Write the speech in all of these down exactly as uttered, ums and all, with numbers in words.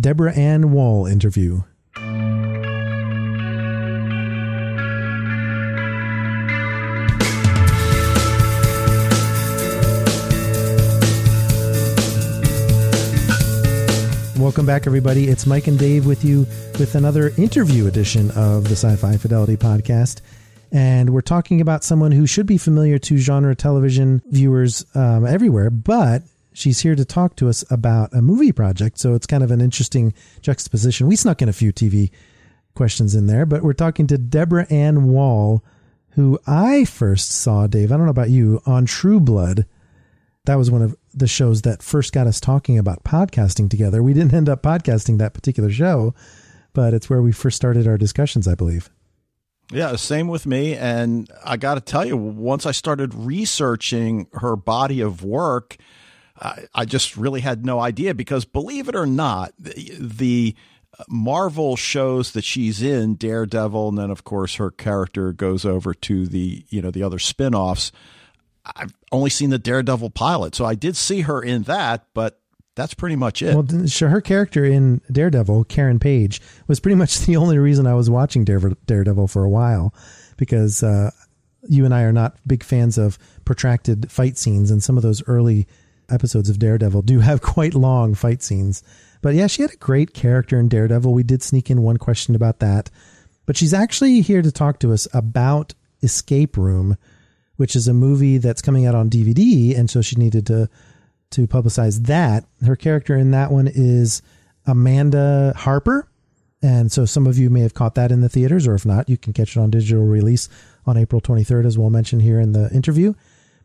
Deborah Ann Woll interview. Welcome back, everybody. It's Mike and Dave with you with another interview edition of the Sci-Fi Fidelity podcast. And we're talking about someone who should be familiar to genre television viewers um, everywhere, but she's here to talk to us about a movie project. So it's kind of an interesting juxtaposition. We snuck in a few T V questions in there, but we're talking to Deborah Ann Woll, who I first saw, Dave, I don't know about you, on True Blood. That was one of the shows that first got us talking about podcasting together. We didn't end up podcasting that particular show, but it's where we first started our discussions, I believe. Yeah, same with me. And I got to tell you, once I started researching her body of work, I, I just really had no idea, because believe it or not, the, the Marvel shows that she's in, Daredevil, and then of course her character goes over to the, you know, the other spinoffs. I've only seen the Daredevil pilot, so I did see her in that, but that's pretty much it. Well, sure, her character in Daredevil, Karen Page, was pretty much the only reason I was watching Daredevil for a while, because uh, you and I are not big fans of protracted fight scenes, and some of those early episodes of Daredevil do have quite long fight scenes. But yeah, she had a great character in Daredevil. We did sneak in one question about that, but she's actually here to talk to us about Escape Room, which is a movie that's coming out on D V D, and so she needed to to publicize that. Her character in that one is Amanda Harper, and so some of you may have caught that in the theaters, or if not, you can catch it on digital release on April twenty-third, as we'll mention here in the interview.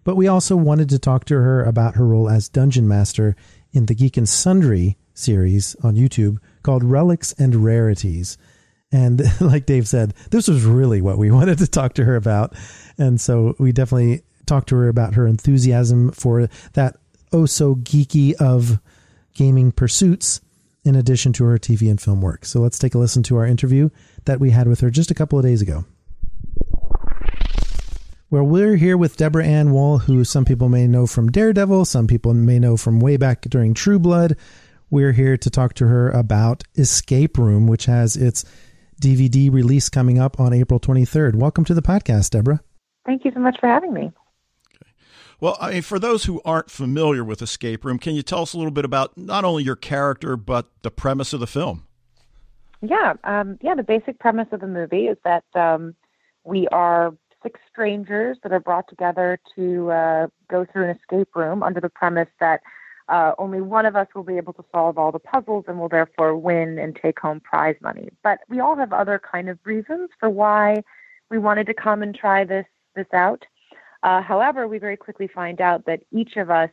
But we also wanted to talk to her about her role as Dungeon Master in the Geek and Sundry series on YouTube called Relics and Rarities. And like Dave said, this was really what we wanted to talk to her about. And so we definitely talked to her about her enthusiasm for that oh so geeky of gaming pursuits, in addition to her T V and film work. So let's take a listen to our interview that we had with her just a couple of days ago. Well, we're here with Deborah Ann Woll, who some people may know from Daredevil, some people may know from way back during True Blood. We're here to talk to her about Escape Room, which has its D V D release coming up on April twenty-third. Welcome to the podcast, Deborah. Thank you so much for having me. Okay. Well, I mean, for those who aren't familiar with Escape Room, can you tell us a little bit about not only your character, but the premise of the film? Yeah. Um, yeah. The basic premise of the movie is that um, we are six strangers that are brought together to uh, go through an escape room under the premise that Uh, only one of us will be able to solve all the puzzles and will therefore win and take home prize money. But we all have other kind of reasons for why we wanted to come and try this this out. Uh, however, we very quickly find out that each of us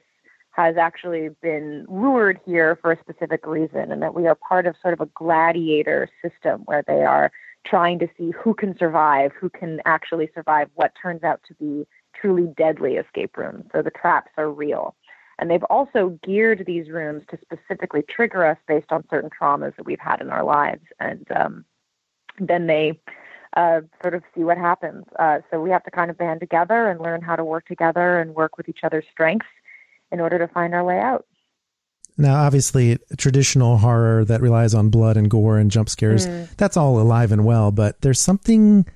has actually been lured here for a specific reason, and that we are part of sort of a gladiator system where they are trying to see who can survive, who can actually survive what turns out to be truly deadly escape rooms. So the traps are real. And they've also geared these rooms to specifically trigger us based on certain traumas that we've had in our lives. And um, then they uh, sort of see what happens. Uh, so we have to kind of band together and learn how to work together and work with each other's strengths in order to find our way out. Now, obviously, traditional horror that relies on blood and gore and jump scares, mm. that's all alive and well. But there's something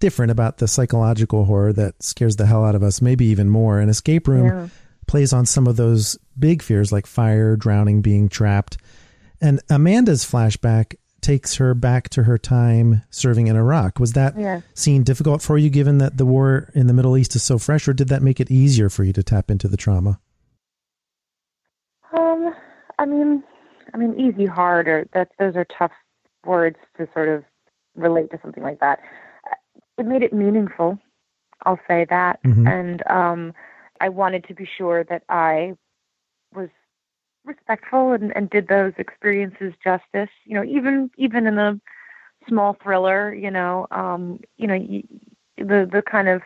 different about the psychological horror that scares the hell out of us, maybe even more. An escape room... Yeah. Plays on some of those big fears like fire, drowning, being trapped. And Amanda's flashback takes her back to her time serving in Iraq. Was that yeah. scene difficult for you, given that the war in the Middle East is so fresh, or did that make it easier for you to tap into the trauma? Um, I mean, I mean, easy, hard, or that those are tough words to sort of relate to something like that. It made it meaningful. I'll say that. Mm-hmm. And um, I wanted to be sure that I was respectful and, and did those experiences justice, you know, even, even in a small thriller, you know, um, you know, you, the, the kind of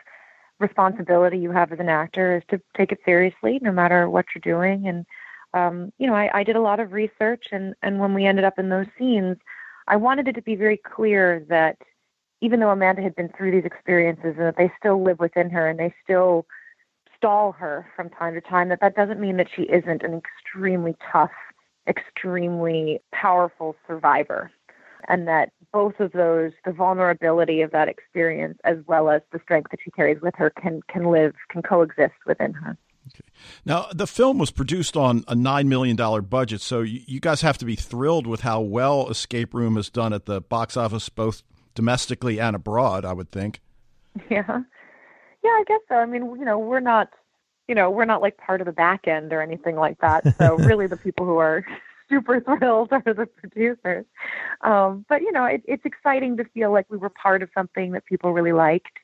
responsibility you have as an actor is to take it seriously, no matter what you're doing. And, um, you know, I, I did a lot of research, and, and when we ended up in those scenes, I wanted it to be very clear that even though Amanda had been through these experiences and that they still live within her and they still stall her from time to time, that that doesn't mean that she isn't an extremely tough, extremely powerful survivor. And that both of those, the vulnerability of that experience, as well as the strength that she carries with her, can, can live, can coexist within her. Okay. Now, the film was produced on a nine million dollars budget, so you, you guys have to be thrilled with how well Escape Room has done at the box office, both domestically and abroad, I would think. Yeah. Yeah, I guess so. I mean, you know, we're not, you know, we're not like part of the back end or anything like that. So really the people who are super thrilled are the producers. Um, but, you know, it, it's exciting to feel like we were part of something that people really liked.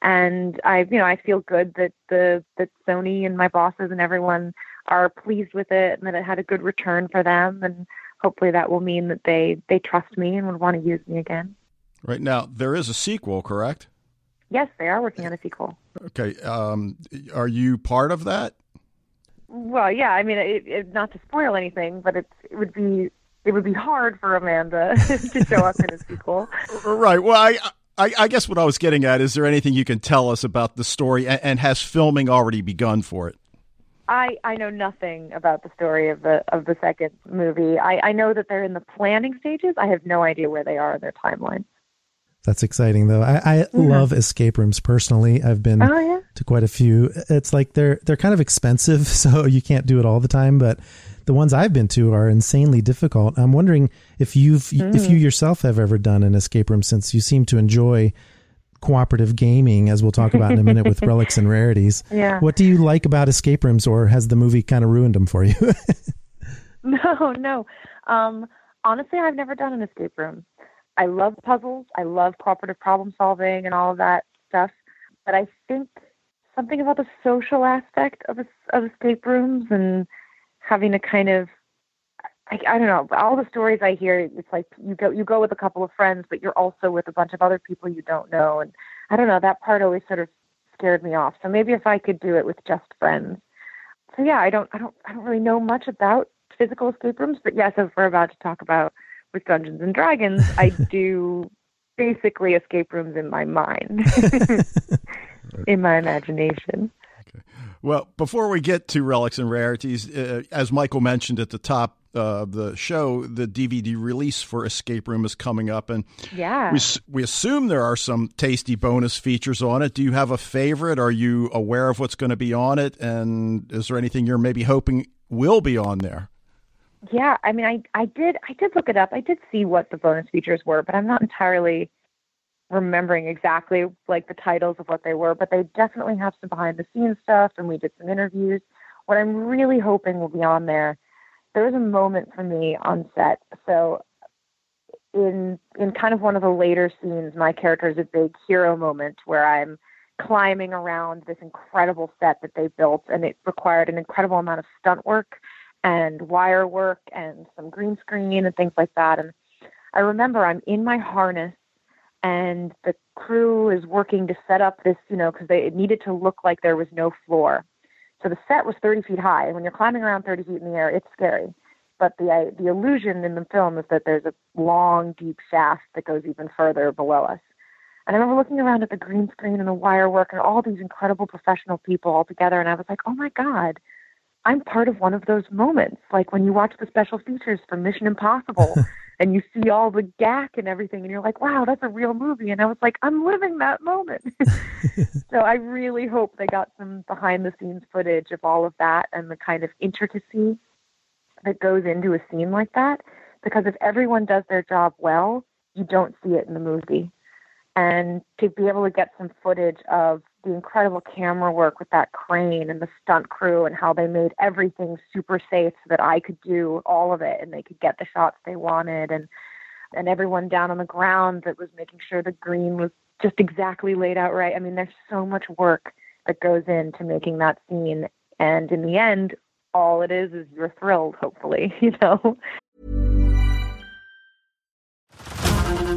And I, you know, I feel good that the, that Sony and my bosses and everyone are pleased with it and that it had a good return for them. And hopefully that will mean that they, they trust me and would want to use me again. Right now, there is a sequel, correct? Yes, they are working on a sequel. Okay. Um, are you part of that? Well, yeah. I mean, it, it, not to spoil anything, but it, it would be it would be hard for Amanda to show up in a sequel. Right. Well, I, I I guess what I was getting at is, there anything you can tell us about the story, and, and has filming already begun for it? I, I know nothing about the story of the of the second movie. I, I know that they're in the planning stages. I have no idea where they are in their timeline. That's exciting, though. I, I yeah. love escape rooms personally. I've been oh, yeah? to quite a few. It's like they're they're kind of expensive, so you can't do it all the time. But the ones I've been to are insanely difficult. I'm wondering if you've mm. if you yourself have ever done an escape room, since you seem to enjoy cooperative gaming, as we'll talk about in a minute with Relics and Rarities. Yeah. What do you like about escape rooms, or has the movie kind of ruined them for you? no, no. Um, honestly, I've never done an escape room. I love puzzles. I love cooperative problem solving and all of that stuff. But I think something about the social aspect of, of escape rooms and having to kind of, I, I don't know, all the stories I hear, it's like you go, you go with a couple of friends, but you're also with a bunch of other people you don't know. And I don't know, that part always sort of scared me off. So maybe if I could do it with just friends. So yeah, I don't, I don't, I don't really know much about physical escape rooms, but yes, as we're about to talk about with Dungeons and Dragons, I do basically escape rooms in my mind, in my imagination. Okay. Well, before we get to Relics and Rarities, uh, as Michael mentioned at the top uh, of the show, the D V D release for Escape Room is coming up, and yeah. we, we assume there are some tasty bonus features on it. Do you have a favorite? Are you aware of what's going to be on it? And is there anything you're maybe hoping will be on there? Yeah, I mean, I, I did I did look it up. I did see what the bonus features were, but I'm not entirely remembering exactly like the titles of what they were. But they definitely have some behind the scenes stuff, and we did some interviews. What I'm really hoping will be on there, there was a moment for me on set. So in in kind of one of the later scenes, my character is a big hero moment where I'm climbing around this incredible set that they built, and it required an incredible amount of stunt work and wire work and some green screen and things like that. And I remember I'm in my harness and the crew is working to set up this, you know, because they it needed to look like there was no floor. So the set was thirty feet high. And when you're climbing around thirty feet in the air, it's scary. But the I, the illusion in the film is that there's a long, deep shaft that goes even further below us. And I remember looking around at the green screen and the wire work and all these incredible professional people all together. And I was like, oh my God, I'm part of one of those moments, like when you watch the special features for Mission Impossible and you see all the gack and everything and you're like, wow, that's a real movie. And I was like, I'm living that moment. So I really hope they got some behind the scenes footage of all of that and the kind of intricacy that goes into a scene like that, because if everyone does their job well, you don't see it in the movie. And to be able to get some footage of the incredible camera work with that crane and the stunt crew and how they made everything super safe so that I could do all of it and they could get the shots they wanted, and and everyone down on the ground that was making sure the green was just exactly laid out right. I mean, there's so much work that goes into making that scene. And in the end, all it is is you're thrilled, hopefully, you know?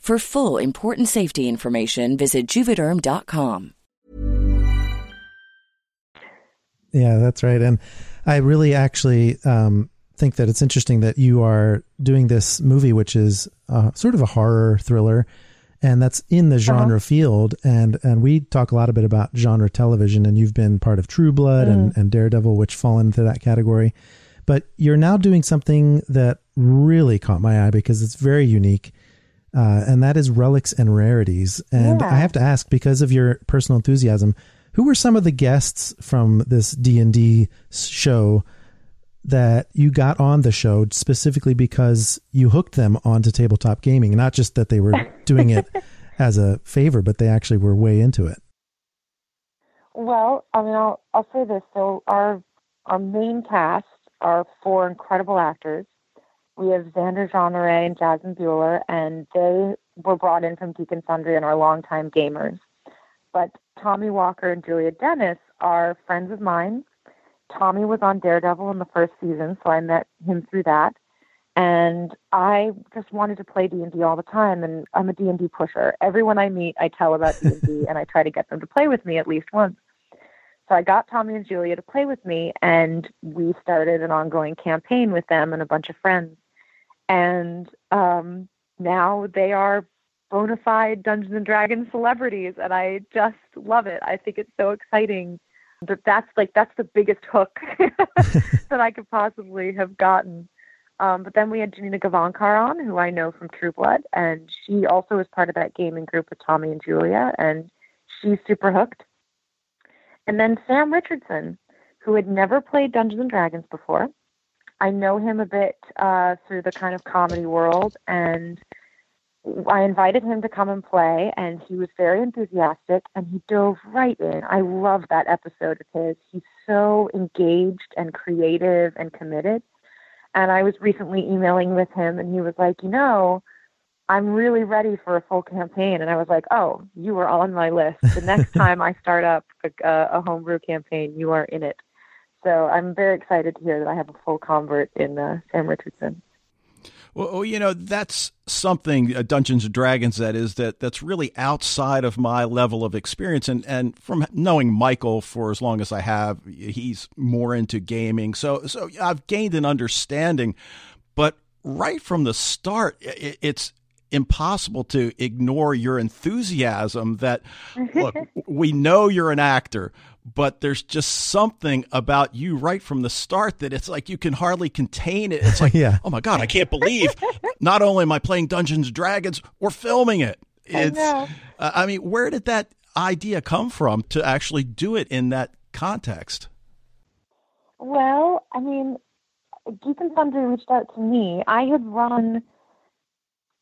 For full, important safety information, visit Juvederm dot com. Yeah, that's right. And I really actually um, think that it's interesting that you are doing this movie, which is uh, sort of a horror thriller, and that's in the genre uh-huh. field. And and we talk a lot a bit about genre television, and you've been part of True Blood mm. and, and Daredevil, which fall into that category. But you're now doing something that really caught my eye because it's very unique. Uh, and that is Relics and Rarities. And yeah. I have to ask, because of your personal enthusiasm, who were some of the guests from this D and D show that you got on the show specifically because you hooked them onto tabletop gaming? Not just that they were doing it as a favor, but they actually were way into it. Well, I mean, I'll, I'll say this. So our, our main cast are four incredible actors. We have Xander Jean Array and Jasmine Bueller, and they were brought in from Geek and Sundry and are longtime gamers. But Tommy Walker and Julia Dennis are friends of mine. Tommy was on Daredevil in the first season, so I met him through that. And I just wanted to play D and D all the time, and I'm a D and D pusher. Everyone I meet, I tell about D and D, and I try to get them to play with me at least once. So I got Tommy and Julia to play with me, and we started an ongoing campaign with them and a bunch of friends. And um, now they are bona fide Dungeons and Dragons celebrities, and I just love it. I think it's so exciting. But that's like that's the biggest hook that I could possibly have gotten. Um, but then we had Janina Gavankar on, who I know from True Blood, and she also was part of that gaming group with Tommy and Julia, and she's super hooked. And then Sam Richardson, who had never played Dungeons and Dragons before. I know him a bit uh, through the kind of comedy world, and I invited him to come and play, and he was very enthusiastic, and he dove right in. I love that episode of his. He's so engaged and creative and committed. And I was recently emailing with him, and he was like, you know, I'm really ready for a full campaign. And I was like, oh, you are on my list. The next time I start up a, a homebrew campaign, you are in it. So I'm very excited to hear that I have a full convert in uh, Sam Richardson. Well, you know, that's something, uh, Dungeons and Dragons, that is, that that's really outside of my level of experience. And, and from knowing Michael for as long as I have, he's more into gaming. So so I've gained an understanding. But right from the start, it, it's impossible to ignore your enthusiasm that, look, we know you're an actor, but there's just something about you right from the start that it's like you can hardly contain it. It's like, yeah. oh, my God, I can't believe not only am I playing Dungeons and Dragons, we're filming it. It's, I, uh, I mean, where did that idea come from to actually do it in that context? Well, I mean, Geek and Sundry reached out to me. I had run...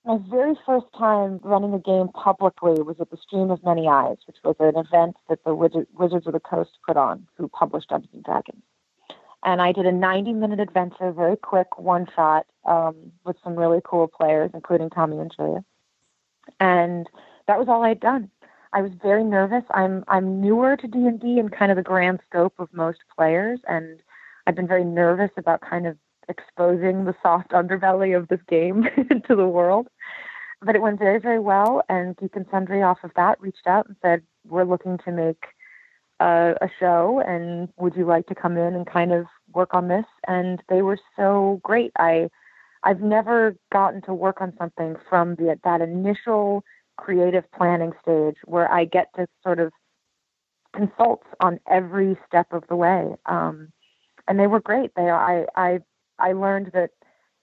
My very first time running a game publicly was at the Stream of Many Eyes, which was an event that the Wizards of the Coast put on, who published Dungeons and Dragons. And I did a ninety-minute adventure, very quick, one-shot, um, with some really cool players, including Tommy and Julia. And that was all I had done. I was very nervous. I'm I'm newer to D and D and kind of the grand scope of most players, and I've been very nervous about kind of exposing the soft underbelly of this game to the world. But it went very, very well, and Geek and Sundry off of that reached out and said, we're looking to make uh, a show, and would you like to come in and kind of work on this? And they were so great. I, I've never gotten to work on something from the, that initial creative planning stage where I get to sort of consult on every step of the way. Um, and they were great. They, I, I, I learned that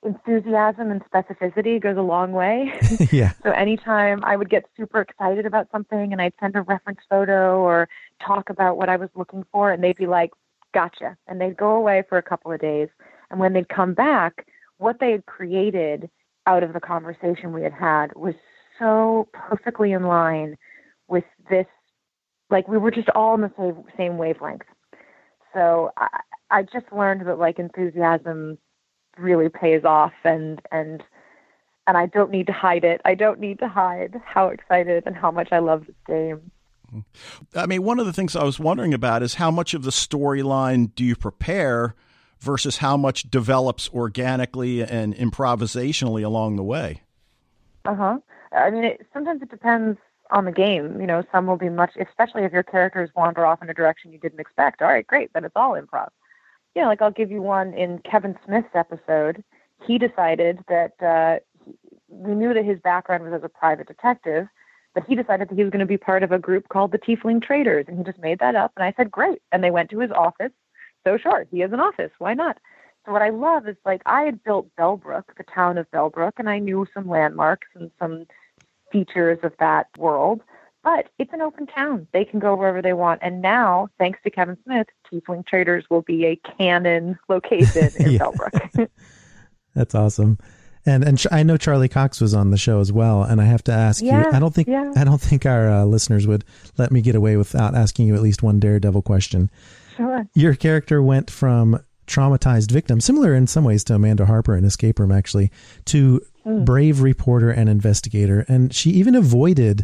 enthusiasm and specificity goes a long way. yeah. So anytime I would get super excited about something and I'd send a reference photo or talk about what I was looking for, and they'd be like, gotcha. And they'd go away for a couple of days. And when they'd come back, what they had created out of the conversation we had had was so perfectly in line with this. Like, we were just all on the same, same wavelength. So I, I just learned that, like, enthusiasm really pays off, and and and I don't need to hide it. I don't need to hide how excited and how much I love this game. I mean, one of the things I was wondering about is how much of the storyline do you prepare versus how much develops organically and improvisationally along the way? Uh-huh. I mean, it, sometimes it depends on the game. You know, some will be much, especially if your characters wander off in a direction you didn't expect. All right, great. Then it's all improv. Yeah, you know, like I'll give you one in Kevin Smith's episode. He decided that uh, he, we knew that his background was as a private detective, but he decided that he was going to be part of a group called the Tiefling Traders, and he just made that up. And I said, great. And they went to his office. So sure, he has an office. Why not? So what I love is, like, I had built Bellbrook, the town of Bellbrook, and I knew some landmarks and some features of that world. But it's an open town. They can go wherever they want. And now, thanks to Kevin Smith, Tiefling Traders will be a canon location in Bellbrook. That's awesome. And and I know Charlie Cox was on the show as well. And I have to ask yeah, you, I don't think yeah. I don't think our uh, listeners would let me get away without asking you at least one Daredevil question. Sure. Your character went from traumatized victim, similar in some ways to Amanda Harper in Escape Room, actually, to mm. brave reporter and investigator. And she even avoided...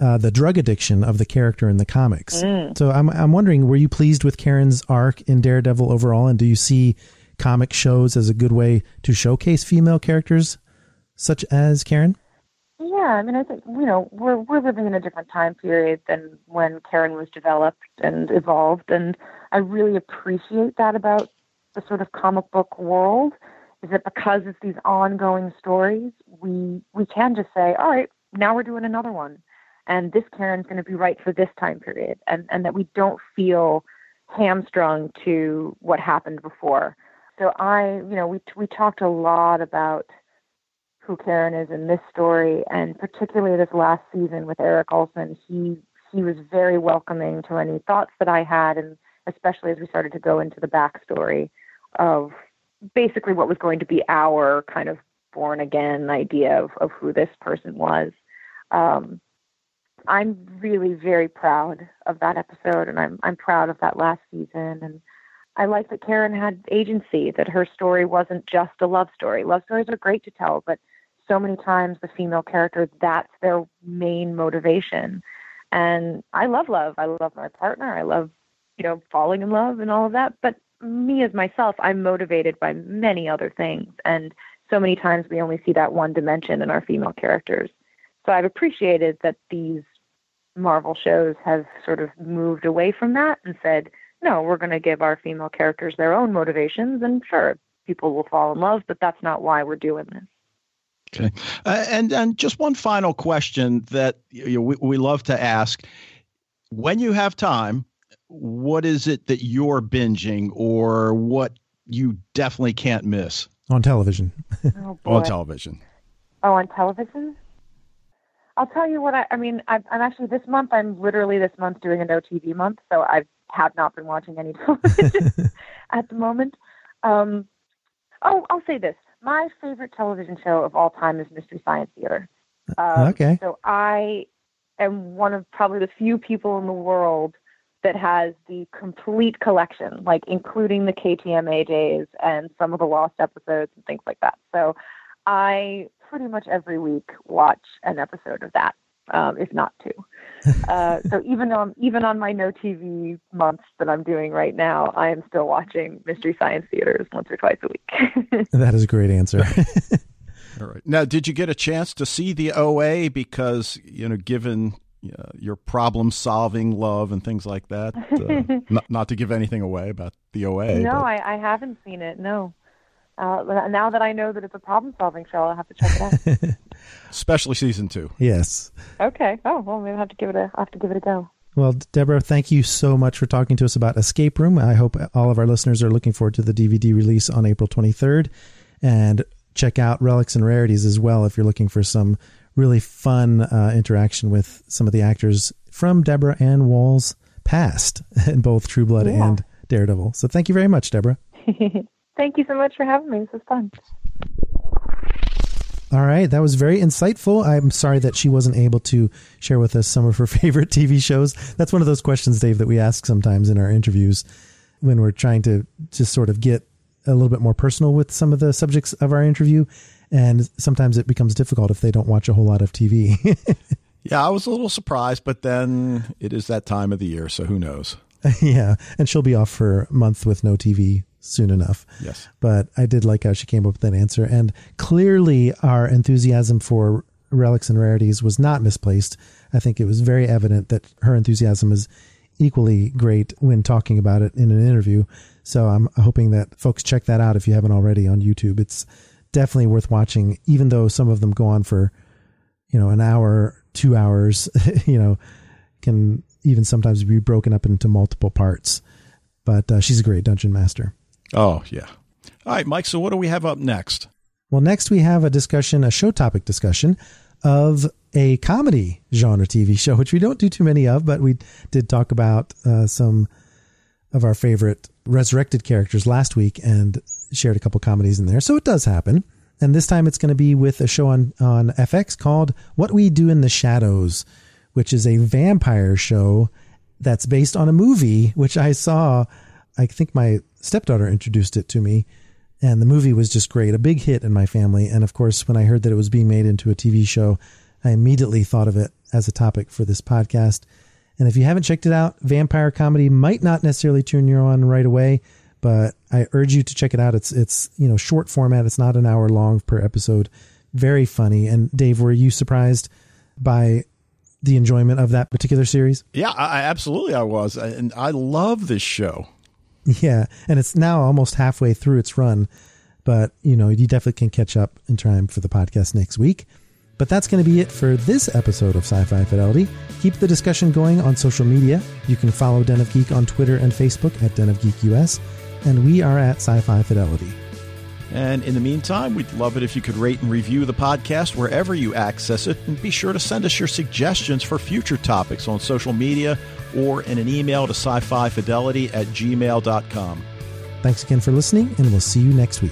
Uh, the drug addiction of the character in the comics. Mm. So I'm I'm wondering, were you pleased with Karen's arc in Daredevil overall? And do you see comic shows as a good way to showcase female characters such as Karen? Yeah. I mean, I think, you know, we're, we're living in a different time period than when Karen was developed and evolved. And I really appreciate that about the sort of comic book world, is that because it's these ongoing stories, we, we can just say, all right, now we're doing another one. And this Karen's going to be right for this time period, and, and that we don't feel hamstrung to what happened before. So I, you know, we we talked a lot about who Karen is in this story, and particularly this last season with Eric Olson. He he was very welcoming to any thoughts that I had, and especially as we started to go into the backstory of basically what was going to be our kind of born again idea of, of who this person was. Um, I'm really very proud of that episode, and I'm I'm proud of that last season. And I like that Karen had agency, that her story wasn't just a love story. Love stories are great to tell, but so many times the female character, that's their main motivation. And I love love. I love my partner. I love, you know, falling in love and all of that. But me as myself, I'm motivated by many other things. And so many times we only see that one dimension in our female characters. So I've appreciated that these Marvel shows have sort of moved away from that and said, no, we're going to give our female characters their own motivations, and sure, people will fall in love, but that's not why we're doing this. Okay. Uh, and, and just one final question that you know, we, we love to ask. When you have time, what is it that you're binging or what you definitely can't miss? On television. Oh, on television. Oh, on television? I'll tell you what I, I mean, I've, I'm actually this month, I'm literally this month doing a no T V month. So I have not been watching any television at the moment. Um, oh, I'll say this. My favorite television show of all time is Mystery Science Theater. Um, okay. So I am one of probably the few people in the world that has the complete collection, like including the K T M A days and some of the lost episodes and things like that. So I pretty much every week watch an episode of that, um, if not two. Uh, so even on even on my no T V months that I'm doing right now, I am still watching Mystery Science Theaters once or twice a week. That is a great answer. All right. Now, did you get a chance to see the O A? Because, you know, given uh, your problem-solving love and things like that, uh, not, not to give anything away about the O A. No, but... I, I haven't seen it, no. Uh, now that I know that it's a problem-solving show, I'll have to check it out. Especially season two. Yes. Okay. Oh, well, maybe I'll have to give it a, I'll have to give it a go. Well, Deborah, thank you so much for talking to us about Escape Room. I hope all of our listeners are looking forward to the D V D release on April twenty-third. And check out Relics and Rarities as well if you're looking for some really fun uh, interaction with some of the actors from Deborah Ann Woll's past in both True Blood yeah. and Daredevil. So thank you very much, Deborah. Thank you so much for having me. This was fun. All right. That was very insightful. I'm sorry that she wasn't able to share with us some of her favorite T V shows. That's one of those questions, Dave, that we ask sometimes in our interviews when we're trying to just sort of get a little bit more personal with some of the subjects of our interview. And sometimes it becomes difficult if they don't watch a whole lot of T V. Yeah, I was a little surprised, but then it is that time of the year. So who knows? Yeah. And she'll be off for a month with no T V soon enough. Yes. But I did like how she came up with that answer. And clearly our enthusiasm for Relics and Rarities was not misplaced. I think it was very evident that her enthusiasm is equally great when talking about it in an interview. So I'm hoping that folks check that out if you haven't already on YouTube. It's definitely worth watching, even though some of them go on for, you know, an hour, two hours, you know, can even sometimes be broken up into multiple parts. But uh, she's a great dungeon master. Oh, yeah. All right, Mike, so what do we have up next? Well, next we have a discussion, a show topic discussion of a comedy genre T V show, which we don't do too many of, but we did talk about uh, some of our favorite resurrected characters last week and shared a couple comedies in there. So it does happen. And this time it's going to be with a show on, on F X called What We Do in the Shadows, which is a vampire show that's based on a movie, which I saw. I think my stepdaughter introduced it to me, and the movie was just great. A big hit in my family. And of course, when I heard that it was being made into a T V show, I immediately thought of it as a topic for this podcast. And if you haven't checked it out, vampire comedy might not necessarily turn you on right away, but I urge you to check it out. It's, it's, you know, short format. It's not an hour long per episode. Very funny. And Dave, were you surprised by the enjoyment of that particular series? Yeah, I absolutely. I was. And I love this show. Yeah. And it's now almost halfway through its run, but you know, you definitely can catch up in time for the podcast next week. But that's going to be it for this episode of Sci-Fi Fidelity. Keep the discussion going on social media. You can follow Den of Geek on Twitter and Facebook at Den of Geek U S, and we are at Sci-Fi Fidelity. And in the meantime, we'd love it if you could rate and review the podcast wherever you access it, and be sure to send us your suggestions for future topics on social media or in an email to scififidelity at gmail dot com. Thanks again for listening, and we'll see you next week.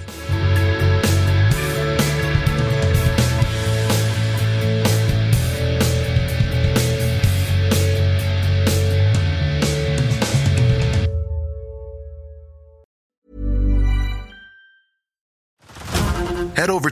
Head over